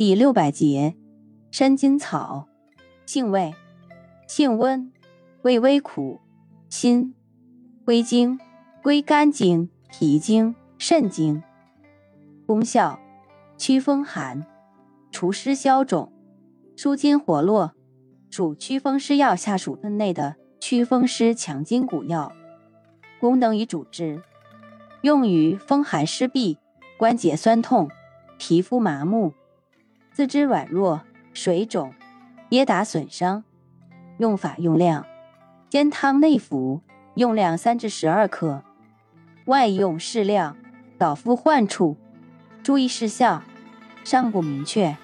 第600节，山金草，性味，性温，味微苦，辛，归经，归肝经、脾经、肾经。功效：祛风寒，除湿消肿，舒筋活络，属祛风湿药下属分类的祛风湿强筋骨药。功能与主治：用于风寒湿痹、关节酸痛、皮肤麻木、四肢软弱、水肿、跌打损伤。用法用量：煎汤内服，用量3至12克；外用适量，捣敷患处。注意事项尚不明确。